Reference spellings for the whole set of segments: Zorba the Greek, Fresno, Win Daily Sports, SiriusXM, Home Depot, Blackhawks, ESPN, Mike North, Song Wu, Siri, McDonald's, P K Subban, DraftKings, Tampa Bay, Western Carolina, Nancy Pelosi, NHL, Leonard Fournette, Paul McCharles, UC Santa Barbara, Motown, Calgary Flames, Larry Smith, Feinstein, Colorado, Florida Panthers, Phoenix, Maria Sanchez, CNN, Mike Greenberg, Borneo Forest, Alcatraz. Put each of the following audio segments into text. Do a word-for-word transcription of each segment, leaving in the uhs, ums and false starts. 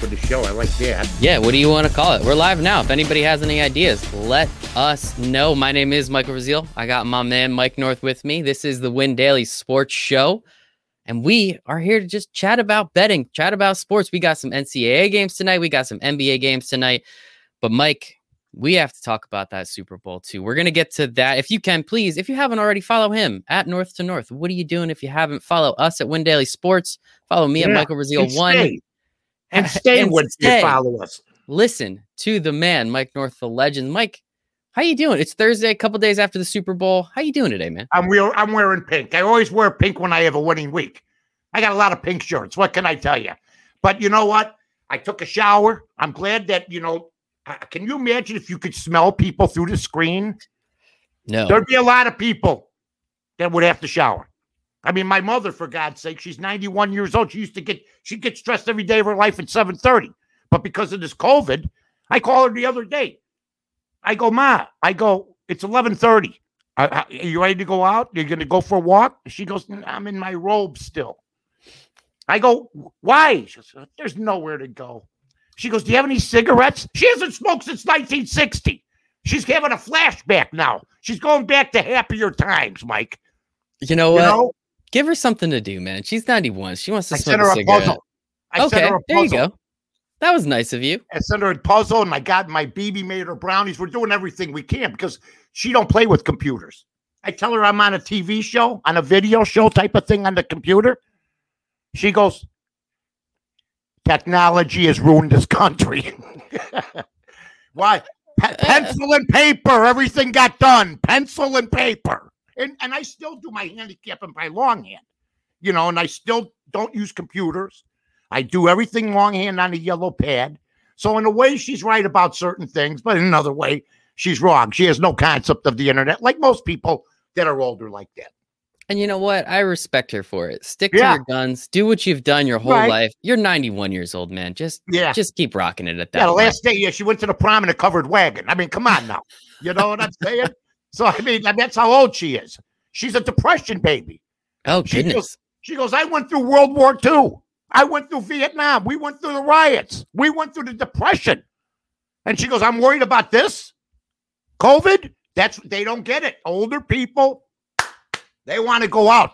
for the show. I like that. Yeah, what do you want to call it? We're live now. If anybody has any ideas, let us know. My name is Michael Raziel. I got my man Mike North with me. This is the Win Daily Sports Show, and we are here to just chat about betting, chat about sports. We got some N C double A games tonight. We got some N B A games tonight. But Mike, we have to talk about that Super Bowl too. We're going to get to that. If you can, please, if you haven't already, follow him at North to North. What are you doing? If you haven't, follow us at Win Daily Sports. Follow me yeah, at Michael Raziel one. Stay. And stay and with stay. You follow us. Listen to the man, Mike North, the legend. Mike, how you doing? It's Thursday, a couple days after the Super Bowl. How you doing today, man? I'm real. I'm wearing pink. I always wear pink when I have a winning week. I got a lot of pink shirts. What can I tell you? But you know what? I took a shower. I'm glad that, you know, Uh, can you imagine if you could smell people through the screen? No. There'd be a lot of people that would have to shower. I mean, my mother, for God's sake, she's ninety-one years old. She used to get, she'd get stressed every day of her life at seven thirty. But because of this COVID, I called her the other day. I go, Ma, I go, it's eleven thirty. Uh, are you ready to go out? You're going to go for a walk? She goes, I'm in my robe still. I go, why? She goes, there's nowhere to go. She goes, do you have any cigarettes? She hasn't smoked since nineteen sixty. She's having a flashback now. She's going back to happier times, Mike. You know what? You know? Give her something to do, man. She's ninety-one. She wants to I smoke sent her a cigarette. Puzzle. I okay, sent her a puzzle. There you go. That was nice of you. I sent her a puzzle, and I got my B B made her brownies. We're doing everything we can because she don't play with computers. I tell her I'm on a T V show, on a video show type of thing on the computer. She goes, technology has ruined this country. Why? Pe- pencil and paper. Everything got done. Pencil and paper. And and I still do my handicap and my longhand. You know, and I still don't use computers. I do everything longhand on a yellow pad. So in a way, she's right about certain things. But in another way, she's wrong. She has no concept of the internet, like most people that are older like that. And you know what? I respect her for it. Stick yeah. to your guns. Do what you've done your whole right. life. You're ninety-one years old, man. Just, yeah. just keep rocking it at that. Yeah, the last day, yeah, she went to the prom in a covered wagon. I mean, come on now. You know what I'm saying? So, I mean, that's how old she is. She's a depression baby. Oh, she goodness. Goes, she goes, I went through World War Two. I went through Vietnam. We went through the riots. We went through the depression. And she goes, I'm worried about this. COVID? That's they don't get it. Older people. They want to go out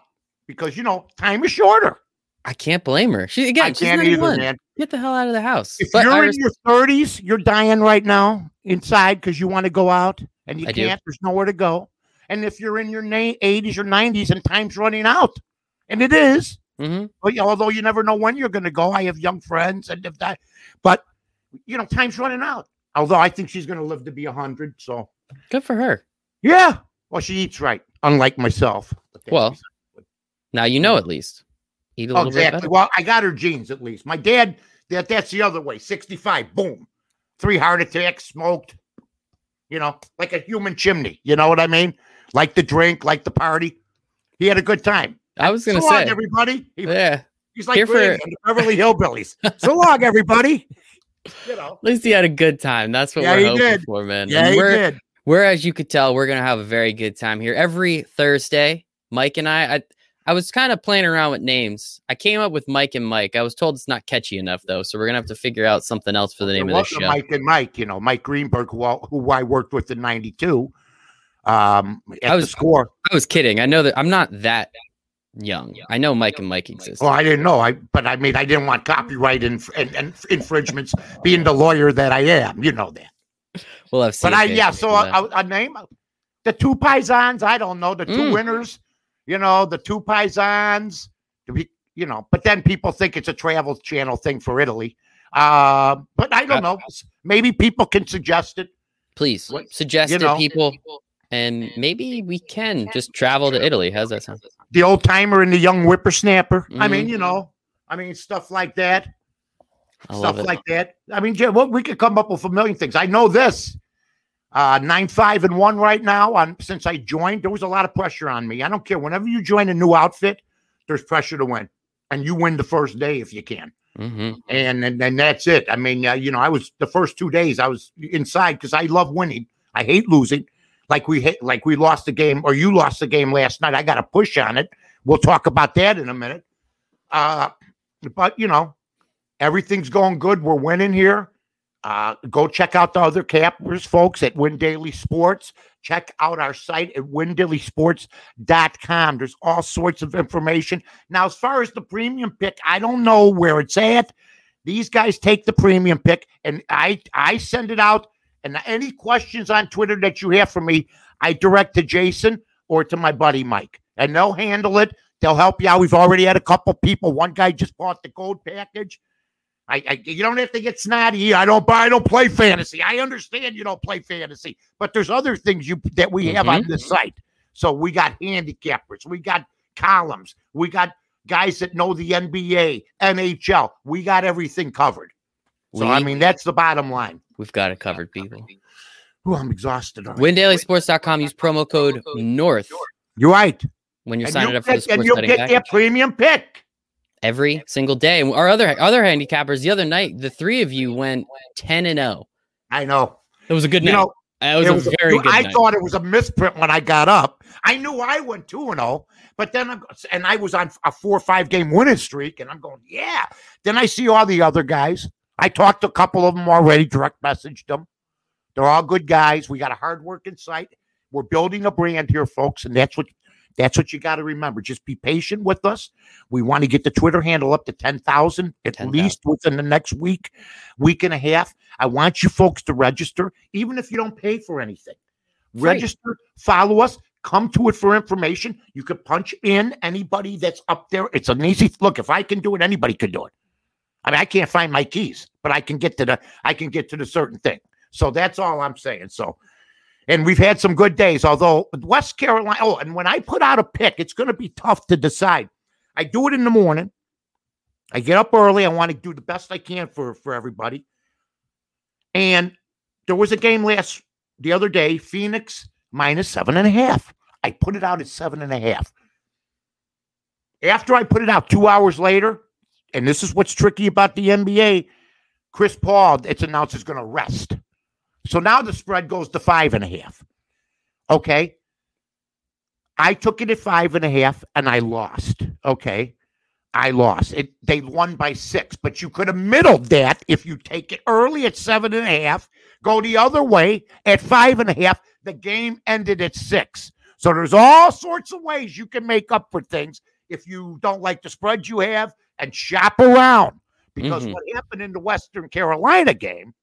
because, you know, time is shorter. I can't blame her. She again, I she's can't ninety-one. Either, man. Get the hell out of the house. If but you're I in your thirties, you're dying right now inside because you want to go out and you I can't. Do. There's nowhere to go. And if you're in your na- eighties or nineties and time's running out, and it is, mm-hmm. but, although you never know when you're going to go. I have young friends and have that, but, you know, time's running out. Although I think she's going to live to be one hundred. So good for her. Yeah. Well, she eats right, unlike myself. Well, now you know at least. Eat a little exactly. bit better. Well, I got her genes at least. My dad, that that's the other way. sixty-five, boom. Three heart attacks, smoked, you know, like a human chimney. You know what I mean? Like the drink, like the party. He had a good time. I was going to so say. So long, everybody. He, yeah. He's like for... Beverly Hillbillies. So long, everybody. You know. At least he had a good time. That's what yeah, we're hoping did. For, man. Yeah, and he we're, did. Whereas you could tell, we're going to have a very good time here. Every Thursday, Mike and I, I, I was kind of playing around with names. I came up with Mike and Mike. I was told it's not catchy enough, though, so we're going to have to figure out something else for the name of the show. Mike and Mike, you know, Mike Greenberg, who, who I worked with in ninety-two. Um, at I was, the score. I was kidding. I know that I'm not that young. I know Mike and Mike exists. Oh, I didn't know. I But, I mean, I didn't want copyright inf- and, and infringements being the lawyer that I am. You know that. We'll have but I yeah, so a, a name, the two Pisons. I don't know the two mm. winners, you know, the two Pisons. You know, but then people think it's a travel channel thing for Italy. Uh, but I don't uh, know. Maybe people can suggest it. Please what, suggest it, know. People, and maybe we can just travel to Italy. How's that sound? The old timer and the young whippersnapper. Mm-hmm. I mean, you know, I mean stuff like that. I stuff like that. I mean, well, we could come up with a million things. I know this. Uh, nine, five, and one right now. On since I joined, there was a lot of pressure on me. I don't care. Whenever you join a new outfit, there's pressure to win, and you win the first day if you can. Mm-hmm. And, and and that's it. I mean, uh, you know, I was the first two days I was inside because I love winning. I hate losing. Like we hate, like we lost the game, or you lost the game last night. I got a push on it. We'll talk about that in a minute. Uh, but you know. Everything's going good. We're winning here. Uh, go check out the other campers, folks, at Win Daily Sports. Check out our site at Win Daily Sports dot com. There's all sorts of information. Now, as far as the premium pick, I don't know where it's at. These guys take the premium pick, and I, I send it out. And any questions on Twitter that you have for me, I direct to Jason or to my buddy Mike. And they'll handle it. They'll help you out. We've already had a couple people. One guy just bought the gold package. I, I, you don't have to get snotty. I don't buy, I don't play fantasy. I understand you don't play fantasy, but there's other things you that we have mm-hmm. on this site. So we got handicappers, we got columns, we got guys that know the N B A, N H L. We got everything covered. So we, I mean, that's the bottom line. We've got it covered, people. Ooh, I'm exhausted. Right. Win Daily Sports dot com. Use promo code North. You're right. When you're and signing you'll up for get, the sports and you'll betting get your premium pick. Every single day. Our other other handicappers, the other night, the three of you went ten and oh. I know. It was a good night. You know, it was, it was a very a, good I night. I thought it was a misprint when I got up. I knew I went two and oh, but then I'm, and I was on a four or five game winning streak, and I'm going, yeah. Then I see all the other guys. I talked to a couple of them already, direct messaged them. They're all good guys. We got a hard-working site. We're building a brand here, folks, and that's what That's what you got to remember. Just be patient with us. We want to get the Twitter handle up to ten thousand at least within the next week, week and a half. I want you folks to register, even if you don't pay for anything. Register, follow us, come to it for information. You can punch in anybody that's up there. It's an easy look. If I can do it, anybody can do it. I mean, I can't find my keys, but I can get to the I can get to the certain thing. So that's all I'm saying. So. And we've had some good days, although West Carolina. Oh, and when I put out a pick, it's going to be tough to decide. I do it in the morning. I get up early. I want to do the best I can for, for everybody. And there was a game last the other day, Phoenix minus seven and a half. I put it out at seven and a half. After I put it out two hours later, and this is what's tricky about the N B A, Chris Paul, it's announced, is going to rest. So now the spread goes to five and a half. Okay. I took it at five and a half and I lost. Okay. I lost. It, they won by six, but you could have middled that if you take it early at seven and a half, go the other way at five and a half. The game ended at six. So there's all sorts of ways you can make up for things if you don't like the spread you have and shop around. Because mm-hmm. what happened in the Western Carolina game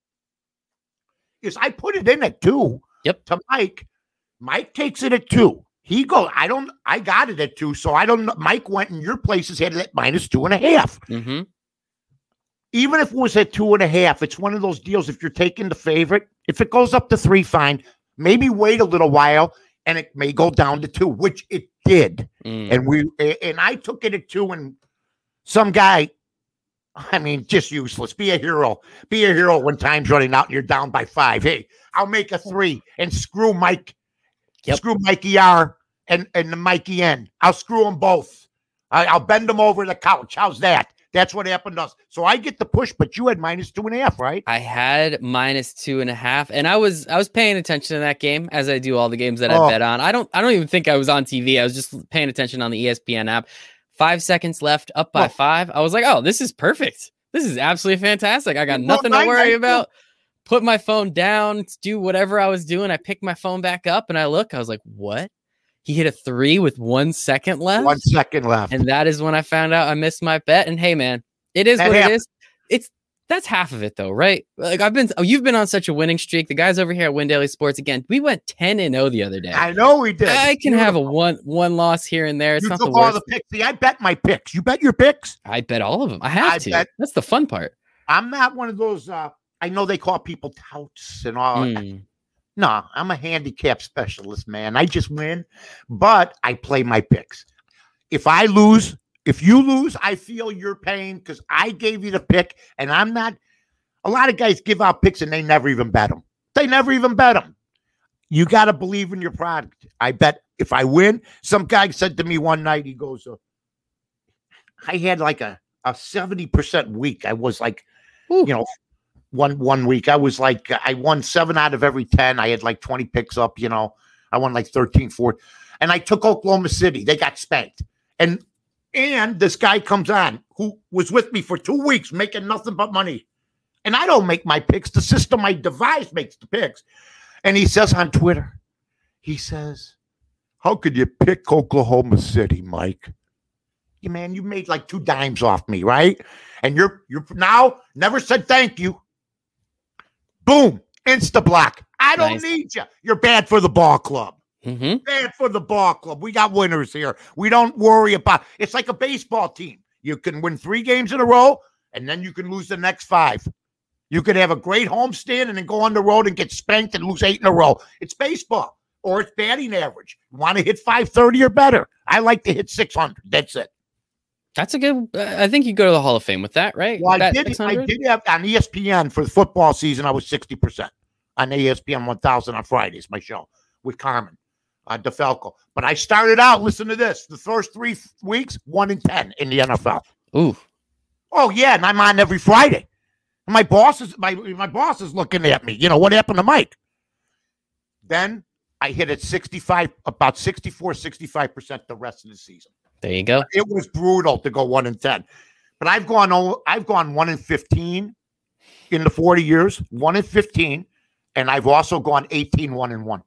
is I put it in at two yep. to Mike. Mike takes it at two. He goes, I don't, I got it at two, so I don't know. Mike went and your places had it at minus two and a half. Mm-hmm. Even if it was at two and a half, it's one of those deals. If you're taking the favorite, if it goes up to three, fine. Maybe wait a little while and it may go down to two, which it did. Mm. And we, and I took it at two and some guy, I mean, just useless. Be a hero. Be a hero when time's running out and you're down by five. Hey, I'll make a three and screw Mike. Yep. Screw Mikey R and, and the Mikey N. I'll screw them both. I, I'll bend them over the couch. How's that? That's what happened to us. So I get the push, but you had minus two and a half, right? I had minus two and a half, and I was I was paying attention to that game as I do all the games that oh. I bet on. I don't I don't even think I was on T V. I was just paying attention on the E S P N app. Five seconds left, up by oh. five. I was like, oh, this is perfect. This is absolutely fantastic. I got you nothing to worry about. Put my phone down, do whatever I was doing. I picked my phone back up and I look. I was like, what? He hit a three with one second left? One second left. And that is when I found out I missed my bet. And hey, man, it is that what happened. It is. It's That's half of it, though, right? Like I've been, oh, you've been on such a winning streak. The guys over here at Win Daily Sports, again, we went ten and zero the other day. I know we did. I can Beautiful. have a one one loss here and there. It's you not took the worst. All the picks. See, I bet my picks. You bet your picks. I bet all of them. I have I to. Bet. That's the fun part. I'm not one of those. Uh, I know they call people touts and all. Mm. No, I'm a handicap specialist, man. I just win, but I play my picks. If I lose. If you lose, I feel your pain because I gave you the pick, and I'm not. A lot of guys give out picks and they never even bet them. They never even bet them. You got to believe in your product. I bet if I win, some guy said to me one night, he goes, uh, I had like a, a seventy percent week. I was like, Ooh. you know, one, one week. I was like, I won seven out of every ten. I had like twenty picks up, you know, I won like thirteen, four. And I took Oklahoma City. They got spanked. And And this guy comes on who was with me for two weeks making nothing but money. And I don't make my picks. The system I devised makes the picks. And he says on Twitter, he says, how could you pick Oklahoma City, Mike? You man, you made like two dimes off me, right? And you're you're now never said thank you. Boom. Insta block. I don't nice. need you. You're bad for the ball club. Mm-hmm. Bad for the ball club. We got winners here. We don't worry about it's like a baseball team. You can win three games in a row, and then you can lose the next five. You could have a great homestand and then go on the road and get spanked and lose eight in a row. It's baseball, or it's batting average. You want to hit five thirty or better. I like to hit six hundred. That's it. That's a good uh, – I think you go to the Hall of Fame with that, right? Well, I did, I did have – on E S P N for the football season, I was sixty percent. On E S P N one thousand on Fridays, my show, with Carmen uh, DeFalco. But I started out, listen to this, the first three weeks, one in ten in the N F L. Ooh. Oh, yeah, and I'm on every Friday. And my boss is my, my boss is looking at me. You know, what happened to Mike? Then I hit at sixty-five, about sixty-four, sixty-five percent the rest of the season. There you go. It was brutal to go one in ten, but I've gone I've gone one in fifteen in the forty years, one in fifteen, and I've also gone eighteen one in one.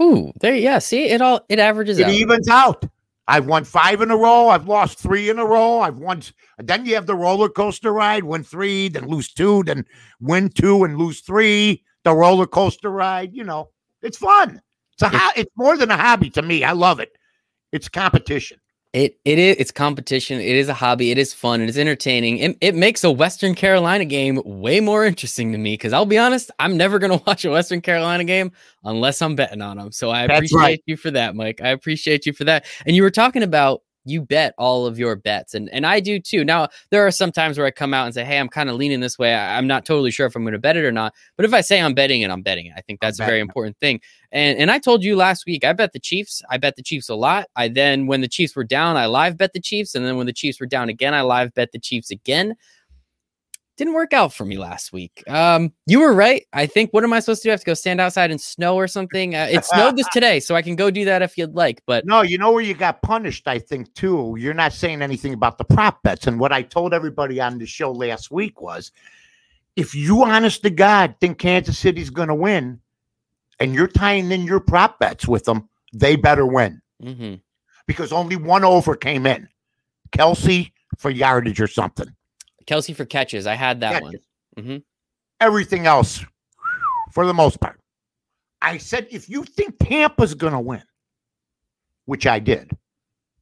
Ooh, there, yeah. See, it all it averages. It out. evens out. I've won five in a row. I've lost three in a row. I've won. Then you have the roller coaster ride: win three, then lose two, then win two and lose three. The roller coaster ride. You know, it's fun. It's a ho- it's more than a hobby to me. I love it. It's competition. It it is it's competition. It is a hobby. It is fun. It is entertaining. It, it makes a Western Carolina game way more interesting to me because I'll be honest, I'm never going to watch a Western Carolina game unless I'm betting on them. So I That's appreciate right. you for that, Mike. I appreciate you for that. And you were talking about you bet all of your bets, and and I do too. Now there are some times where I come out and say, hey, I'm kind of leaning this way. I, I'm not totally sure if I'm going to bet it or not. But if I say I'm betting it, I'm betting it. I think that's a very important thing. And and I told you last week, I bet the Chiefs. I bet the Chiefs a lot. I then, when the Chiefs were down, I live bet the Chiefs. And then when the Chiefs were down again, I live bet the Chiefs again. Didn't work out for me last week. Um, you were right. I think, what am I supposed to do? I have to go stand outside and snow or something. Uh, it snowed this today, so I can go do that if you'd like. But no, you know where you got punished, I think, too. You're not saying anything about the prop bets. And what I told everybody on the show last week was, if you, honest to God, think Kansas City's going to win, and you're tying in your prop bets with them, they better win. Mm-hmm. Because only one over came in. Kelsey for yardage or something. Kelsey for catches. I had that catches. one. Mm-hmm. Everything else, for the most part. I said, if you think Tampa's going to win, which I did.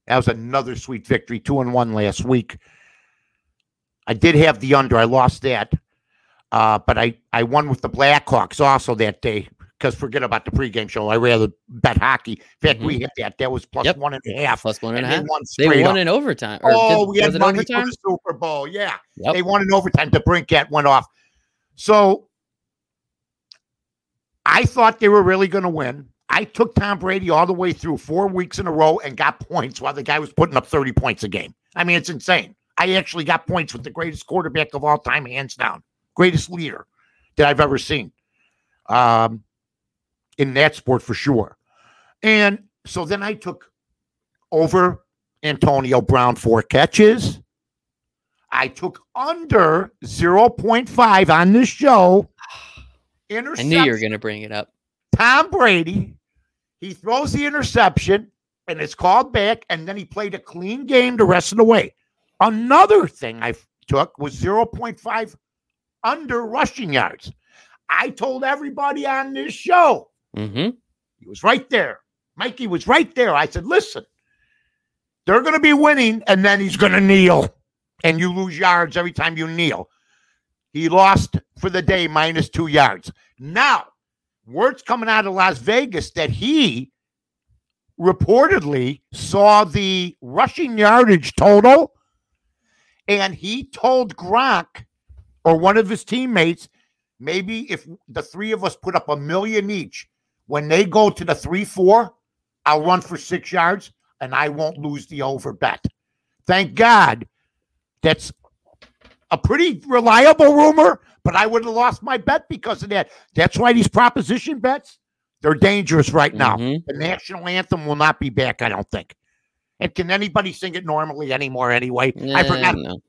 That was another sweet victory, two and one last week. I did have the under. I lost that. Uh, but I, I won with the Blackhawks also that day because forget about the pregame show. I rather bet hockey. In fact, mm-hmm. we hit that. That was plus yep. one and a half. Plus one and, and a half. They won, they won in overtime. Or oh, did, we had money overtime? For the Super Bowl. Yeah. Yep. They won in overtime. The Brincat went off. So I thought they were really going to win. I took Tom Brady all the way through four weeks in a row and got points while the guy was putting up thirty points a game. I mean, it's insane. I actually got points with the greatest quarterback of all time, hands down. Greatest leader that I've ever seen. Um, in that sport for sure. And so then I took over Antonio Brown four catches. I took under zero point five on this show. Interception. I knew you were going to bring it up. Tom Brady, he throws the interception and it's called back, and then he played a clean game the rest of the way. Another thing I took was zero point five under rushing yards. I told everybody on this show. Mm-hmm. He was right there. Mikey was right there. I said, listen, they're going to be winning, and then he's going to kneel, and you lose yards every time you kneel. He lost for the day minus two yards. Now, word's coming out of Las Vegas that he reportedly saw the rushing yardage total, and he told Gronk or one of his teammates, maybe if the three of us put up a million each, when they go to the three, four, I'll run for six yards and I won't lose the over bet. Thank God. That's a pretty reliable rumor, but I would have lost my bet because of that. That's why these proposition bets, they're dangerous right now. Mm-hmm. The national anthem will not be back, I don't think. And can anybody sing it normally anymore anyway? Yeah, I forgot. No.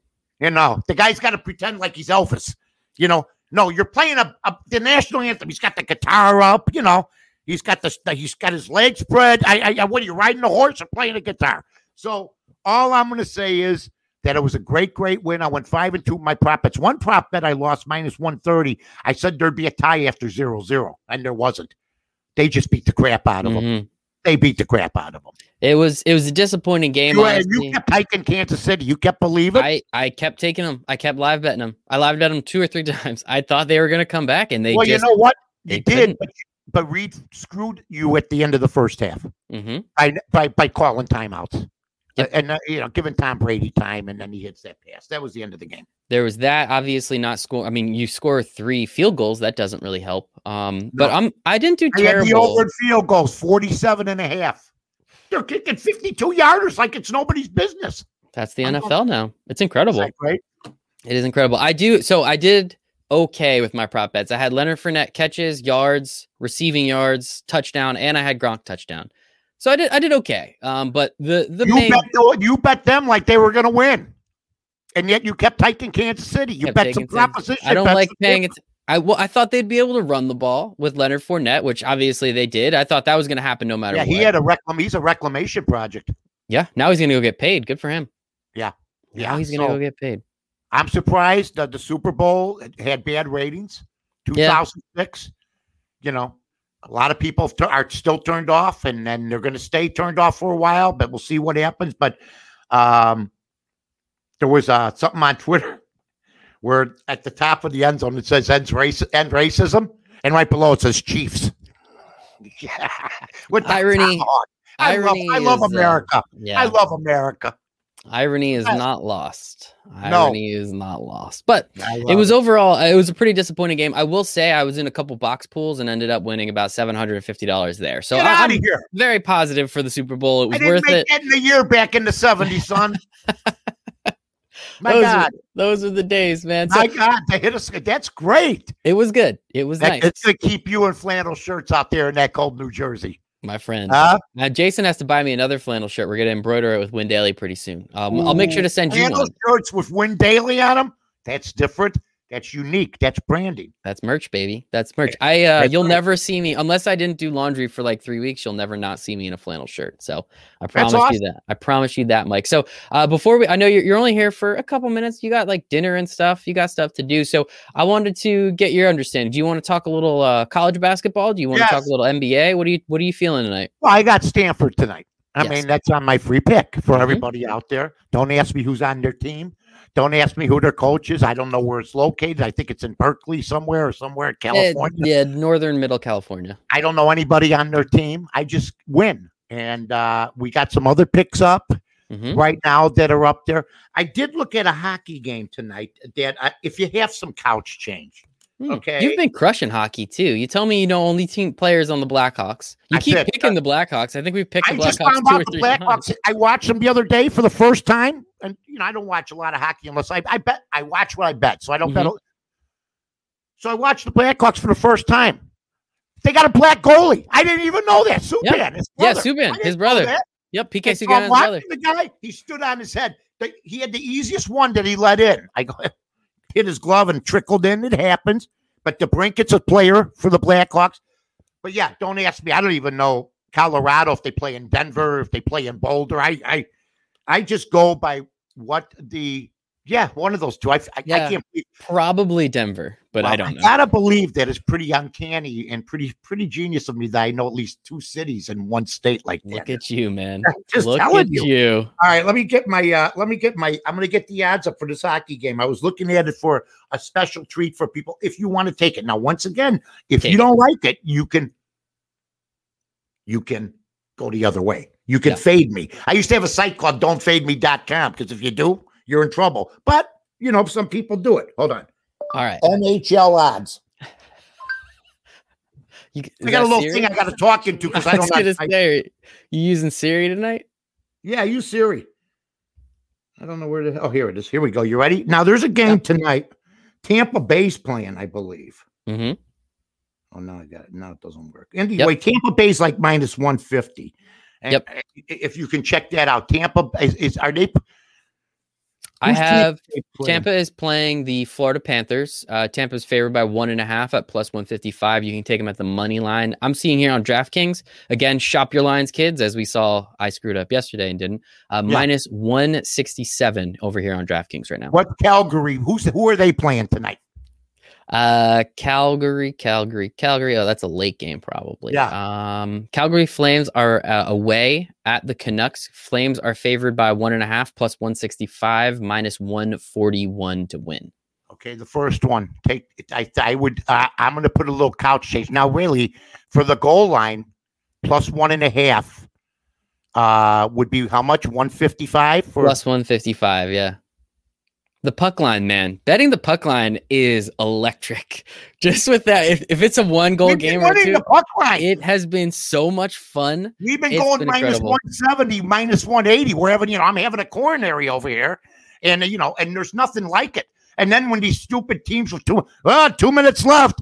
You know, the guy's got to pretend like he's Elvis. You know, no, you're playing a, a the national anthem. He's got the guitar up, you know. He's got the, the he's got his legs spread. I, I, what are you riding a horse or playing a guitar? So all I'm going to say is that it was a great, great win. I went five and two. My prop bets. One prop bet I lost minus one thirty. I said there'd be a tie after zero zero, and there wasn't. They just beat the crap out of mm-hmm. them. They beat the crap out of them. It was it was a disappointing game. You, you kept hiking Kansas City. You kept believing. I, I kept taking them. I kept live betting them. I live bet them two or three times. I thought they were going to come back, and they. Well, just, you know what? They, they did, but, but Reed screwed you at the end of the first half. Mm-hmm. I, by by calling timeouts. Yep. And, uh, you know, giving Tom Brady time, and then he hits that pass. That was the end of the game. There was that, obviously not score. I mean, you score three field goals. That doesn't really help. Um, no. But I'm, I didn't do terrible. I had the over field goals, forty-seven and a half. They're kicking fifty-two yarders like it's nobody's business. That's the N F L now. It's incredible. That's right? It is incredible. I do. So I did okay with my prop bets. I had Leonard Fournette catches, yards, receiving yards, touchdown, and I had Gronk touchdown. So I did. I did okay. Um, but the the you main, bet the, you bet them like they were going to win, and yet you kept taking Kansas City. You bet some proposition. I don't like paying it. I well, I thought they'd be able to run the ball with Leonard Fournette, which obviously they did. I thought that was going to happen no matter. Yeah, what. he had a reclam. He's a reclamation project. Yeah. Now he's going to go get paid. Good for him. Yeah. Yeah. Now he's going to so, go get paid. I'm surprised that the Super Bowl had bad ratings. two thousand six. Yeah. You know. A lot of people are still turned off, and then they're going to stay turned off for a while, but we'll see what happens. But um, there was uh, something on Twitter where at the top of the end zone, it says ends race, end racism. And right below it says Chiefs. Yeah. With irony. I, irony love, I love is, America. Uh, yeah. I love America. Irony is uh, not lost. Irony no. is not lost. But it was it. overall, it was a pretty disappointing game. I will say I was in a couple box pools and ended up winning about seven hundred fifty dollars there. So Get I, I'm here. very positive for the Super Bowl. It was I didn't worth make it. That in the year back in the seventies, son. My those God, were, those are the days, man. So, My God, they hit us. That's great. It was good. It was that, nice. It's to keep you in flannel shirts out there in that cold New Jersey. My friend, uh, now Jason has to buy me another flannel shirt. We're gonna embroider it with Win Daily pretty soon. Um, I'll make sure to send you flannel one. Shirts with Win Daily on them. That's different. That's unique. That's branding. That's merch, baby. That's merch. I uh, you'll merch. never see me unless I didn't do laundry for like three weeks. You'll never not see me in a flannel shirt. So I promise awesome. you that. I promise you that, Mike. So uh, before we, I know you're you're only here for a couple minutes. You got like dinner and stuff. You got stuff to do. So I wanted to get your understanding. Do you want to talk a little uh, college basketball? Do you want yes. to talk a little N B A? What do you What are you feeling tonight? Well, I got Stanford tonight. I yes. mean, that's on my free pick for mm-hmm. everybody out there. Don't ask me who's on their team. Don't ask me who their coach is. I don't know where it's located. I think it's in Berkeley somewhere or somewhere in California. Yeah, yeah, northern middle California. I don't know anybody on their team. I just win. And uh, we got some other picks up mm-hmm. right now that are up there. I did look at a hockey game tonight, that I, if you have some couch change. Hmm. Okay, you've been crushing hockey too. You tell me you know only team players on the Blackhawks. You I keep said, picking uh, the Blackhawks. I think we've picked the Blackhawks. I just found out the Blackhawks. I watched them the other day for the first time, and you know I don't watch a lot of hockey unless I I bet I watch what I bet, so I don't mm-hmm. bet. So I watched the Blackhawks for the first time. They got a black goalie. I didn't even know that. Subban, yep. his brother. Yeah, Subban, his brother. Yep, P K Subban. So I'm watching the guy. He stood on his head. He had the easiest one that he let in. I go. Hit his glove and trickled in. It happens. But DeBrinket's a player for the Blackhawks. But yeah, don't ask me. I don't even know Colorado, if they play in Denver, if they play in Boulder. I I, I just go by what the yeah one of those two. I, I, yeah, I can't believe. Probably Denver, but well, I don't know. I gotta believe that it's pretty uncanny and pretty pretty genius of me that I know at least two cities in one state like that. Look at you, man. I'm just Look telling at you. you. All right, let me get my uh, let me get my. I'm gonna get the odds up for this hockey game. I was looking at it for a special treat for people if you want to take it. Now, once again, if take you don't it. like it, you can you can go the other way. You can yeah. fade me. I used to have a site called don't fade me dot com because if you do, you're in trouble. But you know, some people do it. Hold on. All right. N H L odds. you, I got a little Siri? thing I got to talk into because I, I don't know. Like, you using Siri tonight? Yeah, I use Siri. I don't know where to. Oh, here it is. Here we go. You ready? Now, there's a game tonight. Tampa Bay's playing, I believe. Mm-hmm. Oh, no, I got it. No, it doesn't work. Anyway, yep. Tampa Bay's like minus one fifty. And yep. if you can check that out, Tampa is, is are they? I have Tampa, Tampa is playing the Florida Panthers. Uh, Tampa is favored by one and a half at plus one fifty-five. You can take them at the money line. I'm seeing here on DraftKings. Again, shop your lines, kids, as we saw I screwed up yesterday and didn't. Uh, yeah. Minus one sixty-seven over here on DraftKings right now. What Calgary? Who's Who are they playing tonight? Uh, Calgary, Calgary, Calgary. Oh, that's a late game probably. Yeah. Um, Calgary Flames are uh, away at the Canucks. Flames are favored by one and a half, plus one sixty-five, minus one forty-one to win. Okay, the first one. Take. I. I would. Uh, I'm going to put a little couch chase now. Really, for the goal line, plus one and a half. Uh, would be how much? one fifty-five for plus one fifty-five. Yeah. The puck line, man. Betting the puck line is electric. Just with that, if, if it's a one-goal We've game or two, the puck line. It has been so much fun. We've been it's going been minus incredible. one seventy, minus one eighty. We're having, you know, I'm having a coronary over here, and you know, and there's nothing like it. And then when these stupid teams with two, oh, two minutes left,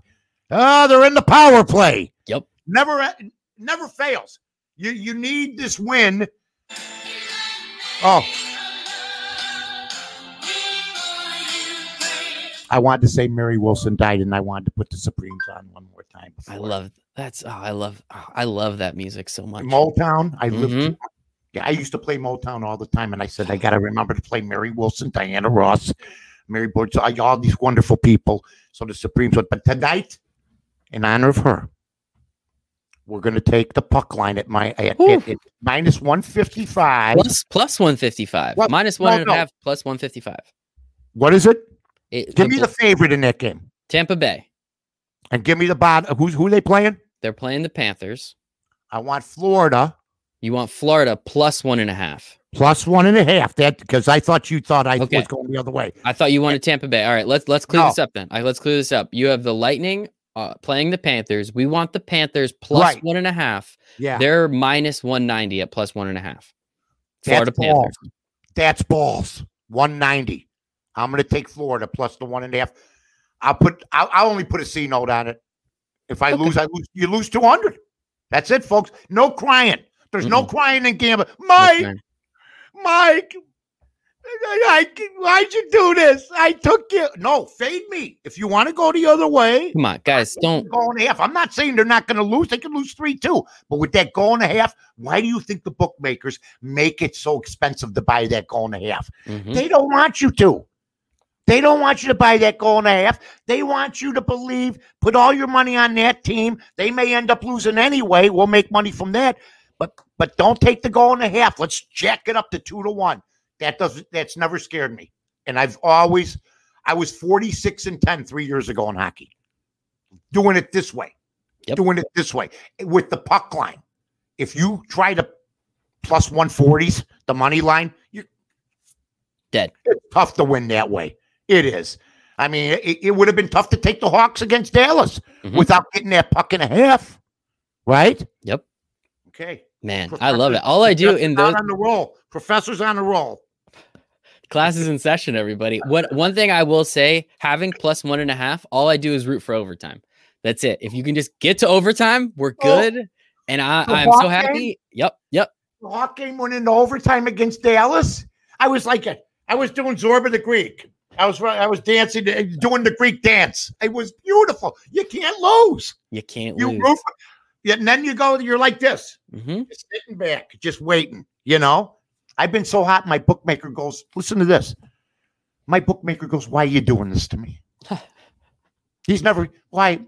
oh, they're in the power play. Yep, never, never fails. You you need this win. Oh. I wanted to say Mary Wilson died, and I wanted to put the Supremes on one more time. Before. I love that's. Oh, I love. Oh, I love that music so much. Motown. I lived. Mm-hmm. Yeah, I used to play Motown all the time, and I said I got to remember to play Mary Wilson, Diana Ross, Mary Bird, all these wonderful people. So the Supremes would. But tonight, in honor of her, we're going to take the puck line at my at, at, at minus one fifty five plus plus one fifty five well, minus one well, and a no. half plus one fifty five. What is it? It, give me the favorite in that game. Tampa Bay. And give me the bottom. Who's, who are they playing? They're playing the Panthers. I want Florida. You want Florida plus one and a half. Plus one and a half. That because I thought you thought I okay. was going the other way. I thought you wanted and, Tampa Bay. All right, let's let's clear no. this up then. All right, let's clear this up. You have the Lightning uh, playing the Panthers. We want the Panthers plus right. one and a half. Yeah. They're minus one ninety at plus one and a half. Florida That's Panthers. Balls. That's balls. one ninety. I'm going to take Florida plus the one and a half. I'll put. I'll, I'll only put a C note on it. If I okay. lose, I lose. You lose two hundred. That's it, folks. No crying. There's mm-hmm. no crying in gambling. Mike, okay. Mike, I, I, why'd you do this? I took you. No, fade me. If you want to go the other way. Come on, guys. Don't go and a half. I'm not saying they're not going to lose. They can lose three too. But with that goal and a half, why do you think the bookmakers make it so expensive to buy that goal and a half? Mm-hmm. They don't want you to. They don't want you to buy that goal and a half. They want you to believe, put all your money on that team. They may end up losing anyway. We'll make money from that. But but don't take the goal and a half. Let's jack it up to two to one. That doesn't that's never scared me. And I've always I was forty-six and ten three years ago in hockey. Doing it this way. Yep. Doing it this way. With the puck line. If you try to plus one forties, the money line, you're dead. It's tough to win that way. It is. I mean, it, it would have been tough to take the Hawks against Dallas mm-hmm. without getting that puck and a half, right? Yep. Okay. Man, Professor, I love it. All I do in those on the roll. Professor's on the roll. Class is in session, everybody. What one thing I will say, having plus one and a half, all I do is root for overtime. That's it. If you can just get to overtime, we're good. Oh, and I, I'm so happy. Game? Yep. Yep. The Hawk game went into overtime against Dallas. I was like, a, I was doing Zorba the Greek. I was I was dancing, doing the Greek dance. It was beautiful. You can't lose. You can't you lose. Root, and then you go, you're like this. Mm-hmm. Just sitting back, just waiting. You know? I've been so hot, my bookmaker goes, listen to this. My bookmaker goes, why are you doing this to me? He's never, why?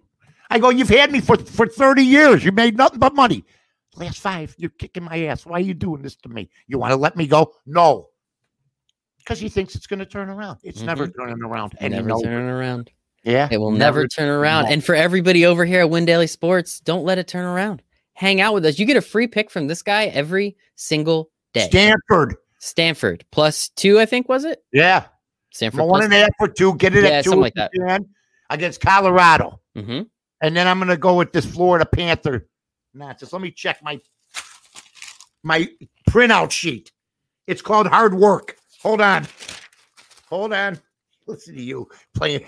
I go, you've had me for, for thirty years. You made nothing but money. Last five, you're kicking my ass. Why are you doing this to me? You want to let me go? No. Because he thinks it's going to turn around. It's mm-hmm. never turning around. And never you know, turning around. Yeah. It will never, never turn around. No. And for everybody over here at Win Daily Sports, don't let it turn around. Hang out with us. You get a free pick from this guy every single day. Stanford. Stanford. Plus two, I think, was it? Yeah. Stanford. One and a half or two. Get it yeah, at two. Something like that. Against Colorado. Mm-hmm. And then I'm going to go with this Florida Panther. Nah, just let me check my my printout sheet. It's called Hard Work. Hold on. Hold on. Listen to you playing.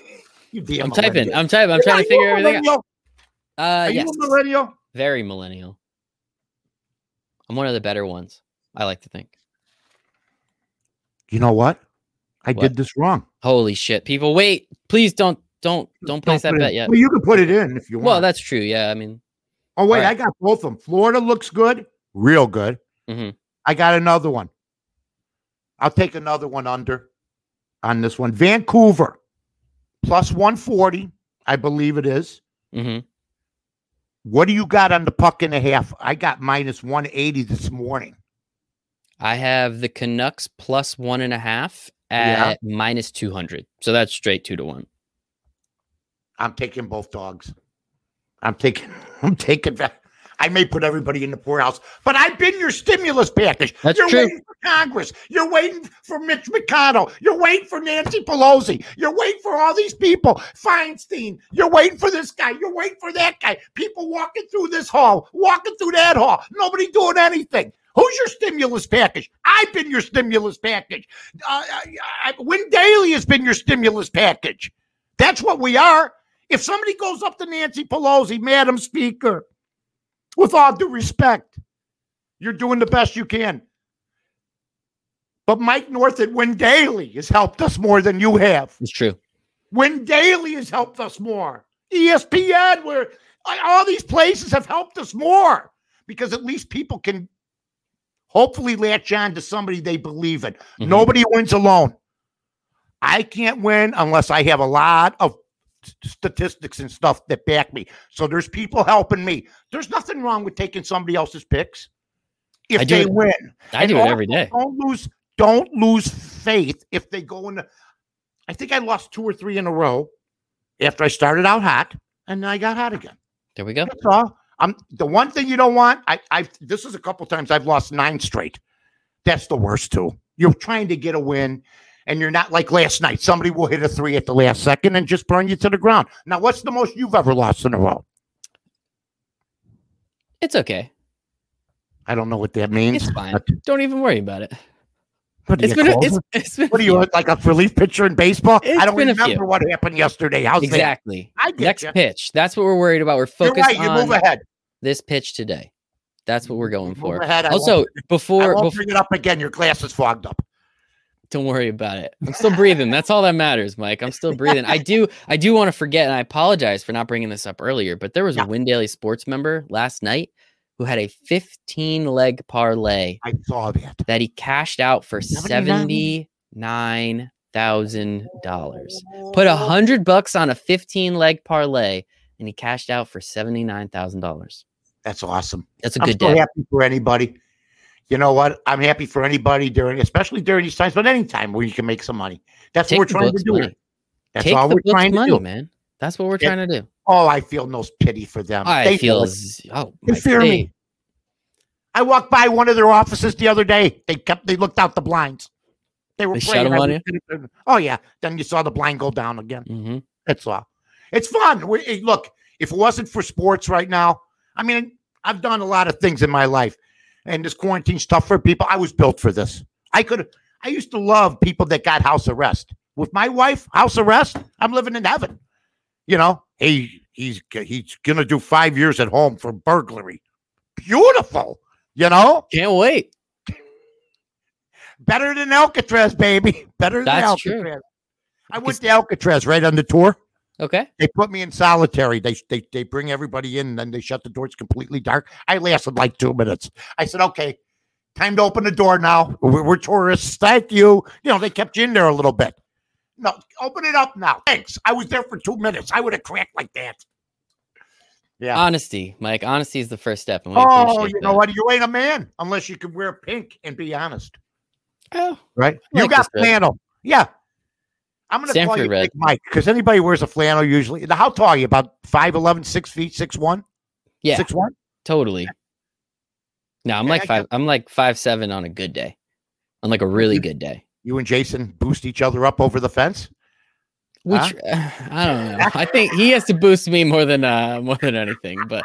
You damn I'm millennial. typing. I'm typing. I'm Are trying to figure everything millennial? out. Uh, Are yes. you a millennial? Very millennial. I'm one of the better ones, I like to think. You know what? I what? did this wrong. Holy shit, people. Wait, please don't don't don't place don't that bet yet. Well, you can put it in if you want. Well, that's true. Yeah, I mean. Oh, wait, right. I got both of them. Florida looks good, real good. Mm-hmm. I got another one. I'll take another one under on this one. Vancouver, plus one forty, I believe it is. Mm-hmm. What do you got on the puck and a half? I got minus one eighty this morning. I have the Canucks plus one and a half at yeah. minus two hundred. So that's straight two to one. I'm taking both dogs. I'm taking, I'm taking that. I may put everybody in the poorhouse, but I've been your stimulus package. That's You're true. waiting for Congress. You're waiting for Mitch McConnell. You're waiting for Nancy Pelosi. You're waiting for all these people. Feinstein. You're waiting for this guy. You're waiting for that guy. People walking through this hall, walking through that hall. Nobody doing anything. Who's your stimulus package? I've been your stimulus package. Uh, I, I, Win Daily has been your stimulus package. That's what we are. If somebody goes up to Nancy Pelosi, Madam Speaker, with all due respect, you're doing the best you can. But Mike North at Win Daily has helped us more than you have. It's true. Win Daily has helped us more. E S P N, where all these places have helped us more because at least people can hopefully latch on to somebody they believe in. Mm-hmm. Nobody wins alone. I can't win unless I have a lot of statistics and stuff that back me. So there's people helping me. There's nothing wrong with taking somebody else's picks if I they do win. I and do it every day. Don't lose, don't lose faith if they go in. The, I think I lost two or three in a row after I started out hot, and then I got hot again. There we go. That's all. I'm, the one thing you don't want, I, I've this is a couple times I've lost nine straight. That's the worst, too. You're trying to get a win, and you're not like last night. Somebody will hit a three at the last second and just burn you to the ground. Now, what's the most you've ever lost in a row? It's okay. I don't know what that means. It's fine. Don't even worry about it. What are it's you, been a, it's, it's been what are you like a relief pitcher in baseball? It's I don't remember what happened yesterday. How's exactly. I get Next you. pitch. That's what we're worried about. We're focused right. you on move ahead. this pitch today. That's what we're going move for. Ahead. Also, before I won't before, bring it up again, your glass is fogged up. Don't worry about it. I'm still breathing. That's all that matters, Mike. I'm still breathing. I do. I do want to forget, and I apologize for not bringing this up earlier. But there was yeah. a Win Daily Sports member last night who had a fifteen leg parlay. I saw that. That he cashed out for seventy-nine thousand dollars. Put a hundred bucks on a fifteen leg parlay, and he cashed out for seventy-nine thousand dollars. That's awesome. That's a I'm good so day. I'm happy for anybody. You know what? I'm happy for anybody during, especially during these times, but any time where you can make some money. That's Take what we're trying to do. Money. That's Take all we're trying money, to do, man. That's what we're yeah. trying to do. Oh, I feel no pity for them. I they feel, feel oh, they fear day. me. I walked by one of their offices the other day. They kept, they looked out the blinds. They were they shut them on you? Oh yeah. Then you saw the blind go down again. Mm-hmm. That's all. It's fun. We, look, if it wasn't for sports right now, I mean, I've done a lot of things in my life. And this quarantine's tough for people. I was built for this. I could. I used to love people that got house arrest. With my wife, house arrest, I'm living in heaven. You know, he he's he's gonna do five years at home for burglary. Beautiful. You know, can't wait. Better than Alcatraz, baby. Better than That's Alcatraz. True. I went to Alcatraz right on the tour. Okay. They put me in solitary. They they they bring everybody in, and then they shut the door. It's completely dark. I lasted like two minutes. I said, okay, time to open the door now. We're, we're tourists. Thank you. You know, they kept you in there a little bit. No, open it up now. Thanks. I was there for two minutes. I would have cracked like that. Yeah. Honesty, Mike. Honesty is the first step. And we oh, you know that. what? You ain't a man unless you can wear pink and be honest. Oh. Right? Like you got flannel. Yeah. I'm going to call you Big Mike because anybody wears a flannel usually. How tall are you? About five eleven, six feet, six one? Yeah. six one? Totally. Yeah. No, I'm and like I five. Got... I'm like five seven on a good day. On like a really good day. You and Jason boost each other up over the fence? Which huh? uh, I don't know. I think he has to boost me more than uh, more than anything, but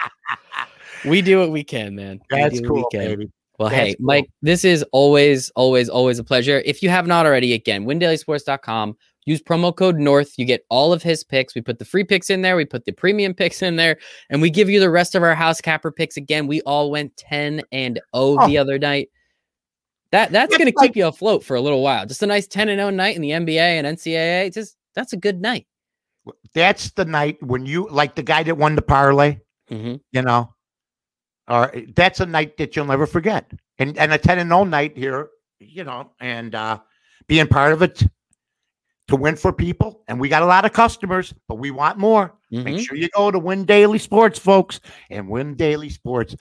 we do what we can, man. That's cool, baby. Well, That's hey, cool. Mike, this is always, always, always a pleasure. If you have not already, again, win daily sports dot com. Use promo code NORTH. You get all of his picks. We put the free picks in there. We put the premium picks in there. And we give you the rest of our house capper picks. Again, we all went ten and oh oh. the other night. That That's going to keep you afloat for a little while. Just a nice ten and oh night in the N B A and N C A A. Just That's a good night. That's the night when you, like the guy that won the parlay, mm-hmm. you know, or that's a night that you'll never forget. And and a ten and oh night here, you know, and uh, being part of it. To win for people, and we got a lot of customers, but we want more. Mm-hmm. Make sure you go to Win Daily Sports, folks, and Win Daily Sports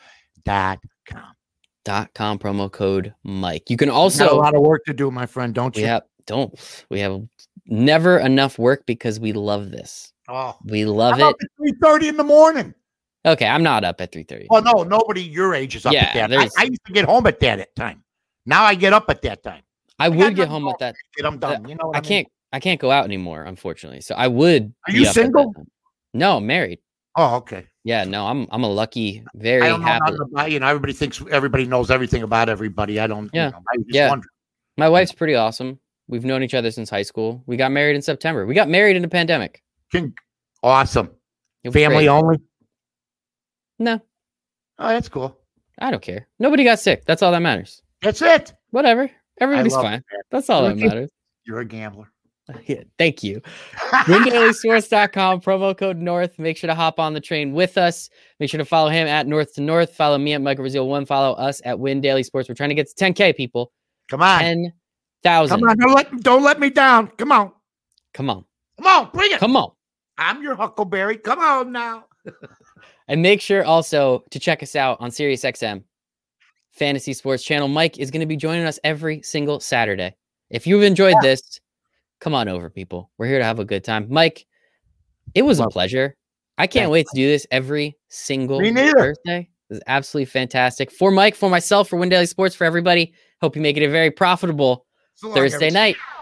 dot com. Dot com promo code Mike. You can also got a lot of work to do, my friend. Don't you? Yeah, don't we have never enough work because we love this. Oh, we love I'm it. Three thirty in the morning. Okay, I'm not up at three thirty. Oh no, nobody your age is up yeah, at that. I, I used to get home at that at time. Now I get up at that time. I, I would get home at that. I'm done. You know what I, I mean? can't. I can't go out anymore, unfortunately. So I would. Are you single? No, I'm married. Oh, okay. Yeah, no, I'm I'm a lucky, very I don't know happy. About, you know, everybody thinks everybody knows everything about everybody. I don't. Yeah. You know, I just yeah. wonder. My wife's pretty awesome. We've known each other since high school. We got married in September. We got married in a pandemic. Awesome. Family great. Only? No. Oh, that's cool. I don't care. Nobody got sick. That's all that matters. That's it. Whatever. Everybody's fine. That. That's all that matters. You're a gambler. Yeah, thank you. Win Daily Sports dot com, promo code NORTH. Make sure to hop on the train with us. Make sure to follow him at North to North. Follow me at Michael Raziel one. Follow us at Win Daily Sports. We're trying to get to ten K, people. Come on. ten thousand. Come on. Don't let, don't let me down. Come on. Come on. Come on. Bring it. Come on. I'm your Huckleberry. Come on now. And make sure also to check us out on SiriusXM Fantasy Sports Channel. Mike is going to be joining us every single Saturday. If you've enjoyed yeah. this, come on over, people. We're here to have a good time. Mike, it was Love a pleasure. I can't Thanks. wait to do this every single Thursday. This is absolutely fantastic. For Mike, for myself, for Win Daily Sports, for everybody, hope you make it a very profitable so long, Thursday everybody. night.